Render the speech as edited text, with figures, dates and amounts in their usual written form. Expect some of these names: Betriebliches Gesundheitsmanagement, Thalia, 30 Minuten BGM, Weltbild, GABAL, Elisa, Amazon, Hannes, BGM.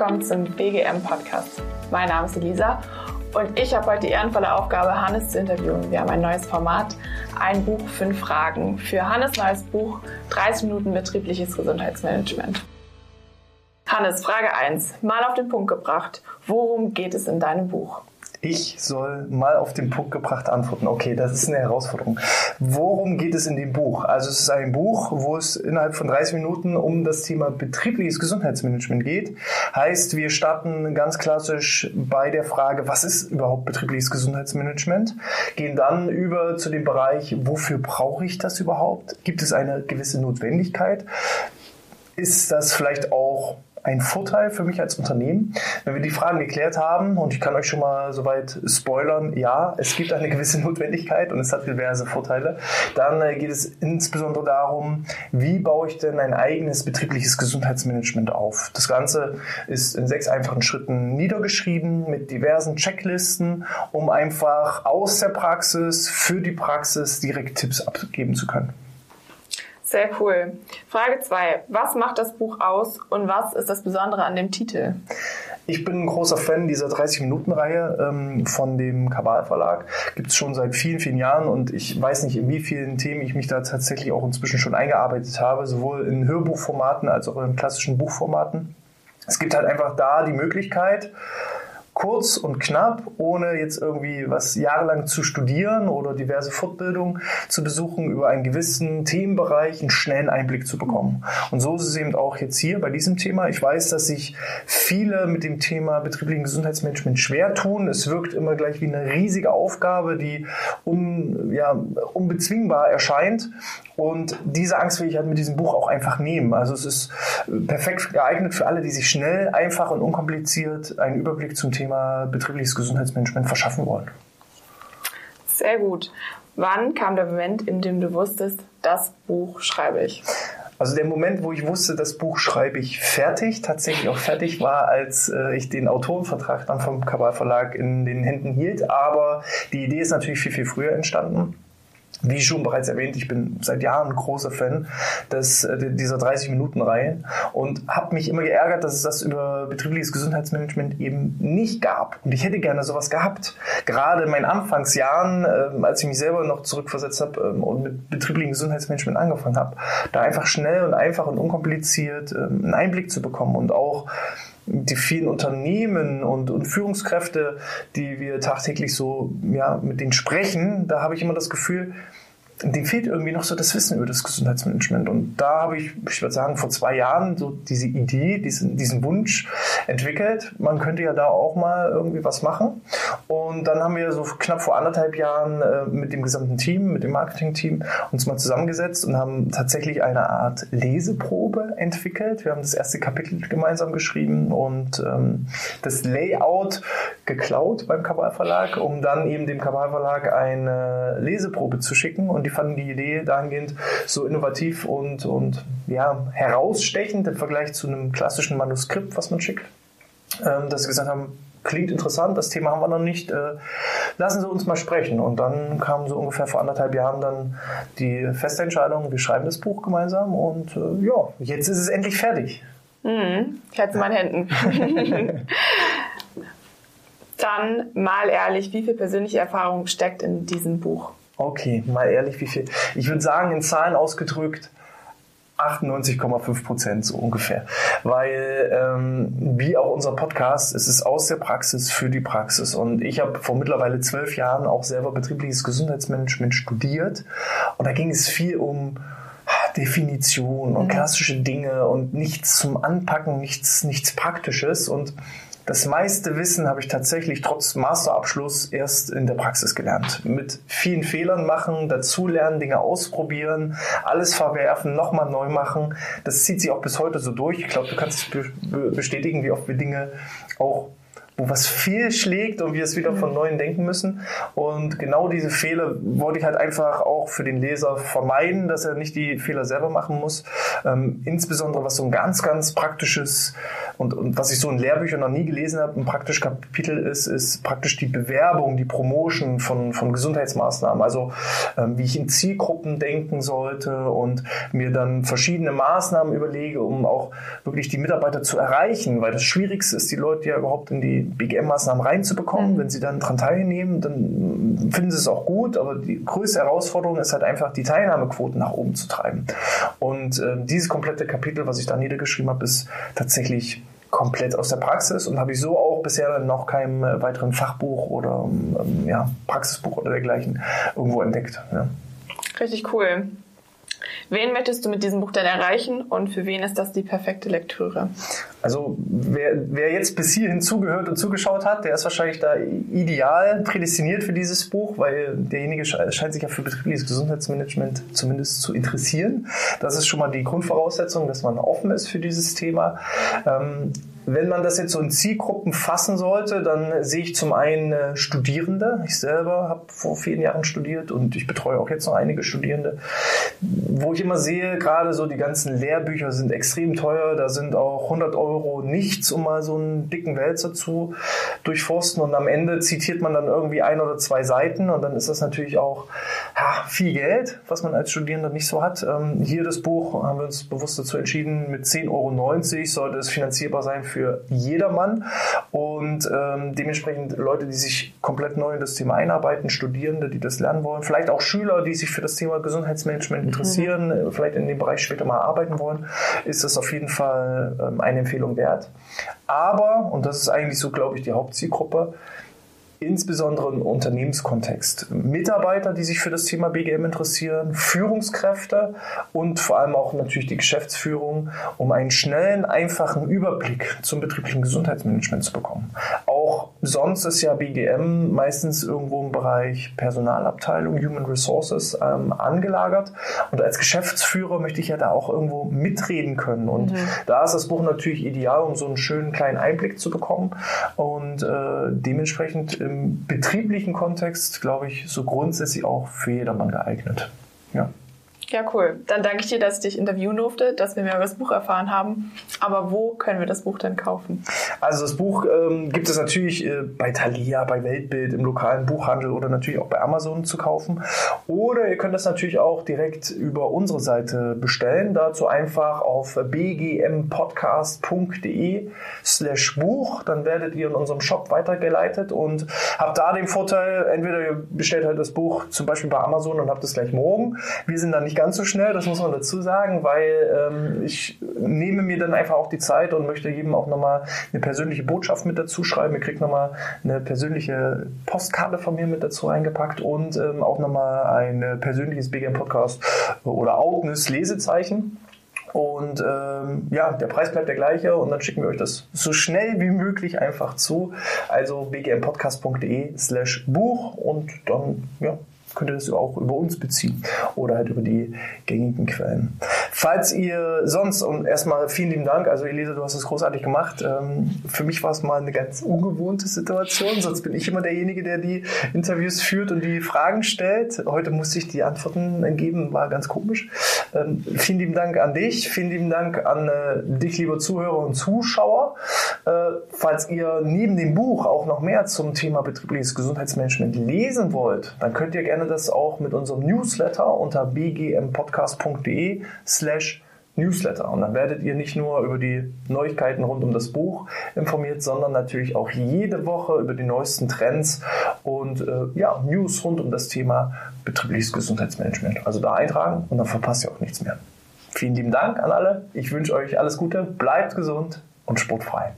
willkommen zum BGM-Podcast. Mein Name ist Elisa und ich habe heute die ehrenvolle Aufgabe, Hannes zu interviewen. Wir haben ein neues Format, ein Buch, 5 Fragen. Für Hannes neues Buch, 30 Minuten betriebliches Gesundheitsmanagement. Hannes, Frage 1, mal auf den Punkt gebracht. Worum geht es in deinem Buch? Ich soll mal auf den Punkt gebracht antworten. Okay, das ist eine Herausforderung. Worum geht es in dem Buch? Also es ist ein Buch, wo es innerhalb von 30 Minuten um das Thema betriebliches Gesundheitsmanagement geht. Heißt, wir starten ganz klassisch bei der Frage, was ist überhaupt betriebliches Gesundheitsmanagement? Gehen dann über zu dem Bereich, wofür brauche ich das überhaupt? Gibt es eine gewisse Notwendigkeit? Ist das vielleicht auch ein Vorteil für mich als Unternehmen? Wenn wir die Fragen geklärt haben, und ich kann euch schon mal soweit spoilern, ja, es gibt eine gewisse Notwendigkeit und es hat diverse Vorteile, dann geht es insbesondere darum, wie baue ich denn ein eigenes betriebliches Gesundheitsmanagement auf? Das Ganze ist in 6 einfachen Schritten niedergeschrieben mit diversen Checklisten, um einfach aus der Praxis für die Praxis direkt Tipps abgeben zu können. Sehr cool. Frage 2. Was macht das Buch aus und was ist das Besondere an dem Titel? Ich bin ein großer Fan dieser 30-Minuten-Reihe von dem GABAL Verlag. Gibt es schon seit vielen, vielen Jahren und ich weiß nicht, in wie vielen Themen ich mich da tatsächlich auch inzwischen schon eingearbeitet habe, sowohl in Hörbuchformaten als auch in klassischen Buchformaten. Es gibt halt einfach da die Möglichkeit, kurz und knapp, ohne jetzt irgendwie was jahrelang zu studieren oder diverse Fortbildungen zu besuchen, über einen gewissen Themenbereich einen schnellen Einblick zu bekommen. Und so ist es eben auch jetzt hier bei diesem Thema. Ich weiß, dass sich viele mit dem Thema betrieblichen Gesundheitsmanagement schwer tun. Es wirkt immer gleich wie eine riesige Aufgabe, die unbezwingbar erscheint. Und diese Angst will ich halt mit diesem Buch auch einfach nehmen. Also es ist perfekt geeignet für alle, die sich schnell, einfach und unkompliziert einen Überblick zum Thema betriebliches Gesundheitsmanagement verschaffen wollen. Sehr gut. Wann kam der Moment, in dem du wusstest, das Buch schreibe ich? Also der Moment, wo ich wusste, das Buch schreibe ich fertig, tatsächlich auch fertig war, als ich den Autorenvertrag dann vom GABAL Verlag in den Händen hielt. Aber die Idee ist natürlich viel, viel früher entstanden. Wie schon bereits erwähnt, ich bin seit Jahren ein großer Fan dieser 30-Minuten-Reihe und habe mich immer geärgert, dass es das über betriebliches Gesundheitsmanagement eben nicht gab. Und ich hätte gerne sowas gehabt. Gerade in meinen Anfangsjahren, als ich mich selber noch zurückversetzt habe und mit betrieblichem Gesundheitsmanagement angefangen habe, da einfach schnell und einfach und unkompliziert einen Einblick zu bekommen und auch die vielen Unternehmen und Führungskräfte, die wir tagtäglich so mit denen sprechen, da habe ich immer das Gefühl, denen fehlt irgendwie noch so das Wissen über das Gesundheitsmanagement. Und da habe ich würde sagen, vor 2 Jahren so diese Idee, diesen Wunsch entwickelt. Man könnte ja da auch mal irgendwie was machen. Und dann haben wir so knapp vor anderthalb Jahren mit dem gesamten Team, mit dem Marketing-Team uns mal zusammengesetzt und haben tatsächlich eine Art Leseprobe entwickelt. Wir haben das erste Kapitel gemeinsam geschrieben und das Layout geklaut beim GABAL Verlag, um dann eben dem GABAL Verlag eine Leseprobe zu schicken. Und die fanden die Idee dahingehend so innovativ und herausstechend im Vergleich zu einem klassischen Manuskript, was man schickt, dass sie gesagt haben, klingt interessant, das Thema haben wir noch nicht, lassen Sie uns mal sprechen. Und dann kam so ungefähr vor anderthalb Jahren dann die feste Entscheidung, wir schreiben das Buch gemeinsam und jetzt ist es endlich fertig. Ich hatte es in meinen Händen. Dann mal ehrlich, wie viel persönliche Erfahrung steckt in diesem Buch? Okay, mal ehrlich, wie viel? Ich würde sagen, in Zahlen ausgedrückt 98,5% so ungefähr. Weil, wie auch unser Podcast, es ist aus der Praxis für die Praxis. Und ich habe vor mittlerweile 12 Jahren auch selber betriebliches Gesundheitsmanagement studiert. Und da ging es viel um Definition und klassische Dinge und nichts zum Anpacken, nichts Praktisches. Und das meiste Wissen habe ich tatsächlich trotz Masterabschluss erst in der Praxis gelernt. Mit vielen Fehlern machen, dazulernen, Dinge ausprobieren, alles verwerfen, nochmal neu machen. Das zieht sich auch bis heute so durch. Ich glaube, du kannst bestätigen, wie oft wir Dinge auch wo was fehlschlägt und wir es wieder von Neuem denken müssen. Und genau diese Fehler wollte ich halt einfach auch für den Leser vermeiden, dass er nicht die Fehler selber machen muss. Insbesondere was so ein ganz, ganz praktisches und was ich so in Lehrbüchern noch nie gelesen habe, ein praktisches Kapitel ist praktisch die Bewerbung, die Promotion von Gesundheitsmaßnahmen. Also wie ich in Zielgruppen denken sollte und mir dann verschiedene Maßnahmen überlege, um auch wirklich die Mitarbeiter zu erreichen. Weil das Schwierigste ist, die Leute ja überhaupt in die BGM-Maßnahmen reinzubekommen. Wenn sie dann daran teilnehmen, dann finden sie es auch gut. Aber die größte Herausforderung ist halt einfach, die Teilnahmequoten nach oben zu treiben. Und dieses komplette Kapitel, was ich da niedergeschrieben habe, ist tatsächlich komplett aus der Praxis und habe ich so auch bisher noch keinem weiteren Fachbuch oder Praxisbuch oder dergleichen irgendwo entdeckt. Ja. Richtig cool. Wen möchtest du mit diesem Buch denn erreichen und für wen ist das die perfekte Lektüre? Also wer jetzt bis hierhin zugehört und zugeschaut hat, der ist wahrscheinlich da ideal prädestiniert für dieses Buch, weil derjenige scheint sich ja für betriebliches Gesundheitsmanagement zumindest zu interessieren. Das ist schon mal die Grundvoraussetzung, dass man offen ist für dieses Thema. Wenn man das jetzt so in Zielgruppen fassen sollte, dann sehe ich zum einen Studierende. Ich selber habe vor vielen Jahren studiert und ich betreue auch jetzt noch einige Studierende. Wo ich immer sehe, gerade so die ganzen Lehrbücher sind extrem teuer. Da sind auch 100 Euro nichts, um mal so einen dicken Wälzer zu durchforsten. Und am Ende zitiert man dann irgendwie 1 oder 2 Seiten. Und dann ist das natürlich auch viel Geld, was man als Studierender nicht so hat. Hier das Buch haben wir uns bewusst dazu entschieden, mit 10,90 Euro sollte es finanzierbar sein für jedermann und dementsprechend Leute, die sich komplett neu in das Thema einarbeiten, Studierende, die das lernen wollen, vielleicht auch Schüler, die sich für das Thema Gesundheitsmanagement interessieren, vielleicht in dem Bereich später mal arbeiten wollen, ist das auf jeden Fall eine Empfehlung wert. Aber, und das ist eigentlich so, glaube ich, die Hauptzielgruppe, insbesondere im Unternehmenskontext. Mitarbeiter, die sich für das Thema BGM interessieren, Führungskräfte und vor allem auch natürlich die Geschäftsführung, um einen schnellen, einfachen Überblick zum betrieblichen Gesundheitsmanagement zu bekommen. Auch sonst ist ja BGM meistens irgendwo im Bereich Personalabteilung, Human Resources angelagert und als Geschäftsführer möchte ich ja da auch irgendwo mitreden können und da ist das Buch natürlich ideal, um so einen schönen kleinen Einblick zu bekommen und dementsprechend im betrieblichen Kontext, glaube ich, so grundsätzlich auch für jedermann geeignet. Ja, cool. Dann danke ich dir, dass ich dich interviewen durfte, dass wir mehr über das Buch erfahren haben. Aber wo können wir das Buch denn kaufen? Also das Buch gibt es natürlich bei Thalia, bei Weltbild, im lokalen Buchhandel oder natürlich auch bei Amazon zu kaufen. Oder ihr könnt das natürlich auch direkt über unsere Seite bestellen. Dazu einfach auf bgmpodcast.de/Buch. Dann werdet ihr in unserem Shop weitergeleitet und habt da den Vorteil, entweder ihr bestellt halt das Buch zum Beispiel bei Amazon und habt es gleich morgen. Wir sind dann nicht ganz so schnell, das muss man dazu sagen, weil ich nehme mir dann einfach auch die Zeit und möchte jedem auch nochmal eine persönliche Botschaft mit dazu schreiben. Ihr kriegt nochmal eine persönliche Postkarte von mir mit dazu reingepackt und auch nochmal ein persönliches BGM-Podcast oder Outness-Lesezeichen. Und der Preis bleibt der gleiche und dann schicken wir euch das so schnell wie möglich einfach zu. Also bgmpodcast.de/Buch und dann, könnt ihr das auch über uns beziehen oder halt über die gängigen Quellen. Falls ihr sonst, und erstmal vielen lieben Dank, also Elisa, du hast es großartig gemacht. Für mich war es mal eine ganz ungewohnte Situation, sonst bin ich immer derjenige, der die Interviews führt und die Fragen stellt. Heute musste ich die Antworten geben, war ganz komisch. Vielen lieben Dank an dich, vielen lieben Dank an dich, liebe Zuhörer und Zuschauer. Falls ihr neben dem Buch auch noch mehr zum Thema betriebliches Gesundheitsmanagement lesen wollt, dann könnt ihr gerne das auch mit unserem Newsletter unter bgmpodcast.de/Newsletter. Und dann werdet ihr nicht nur über die Neuigkeiten rund um das Buch informiert, sondern natürlich auch jede Woche über die neuesten Trends und News rund um das Thema betriebliches Gesundheitsmanagement. Also da eintragen und dann verpasst ihr auch nichts mehr. Vielen lieben Dank an alle. Ich wünsche euch alles Gute, bleibt gesund und sportfrei.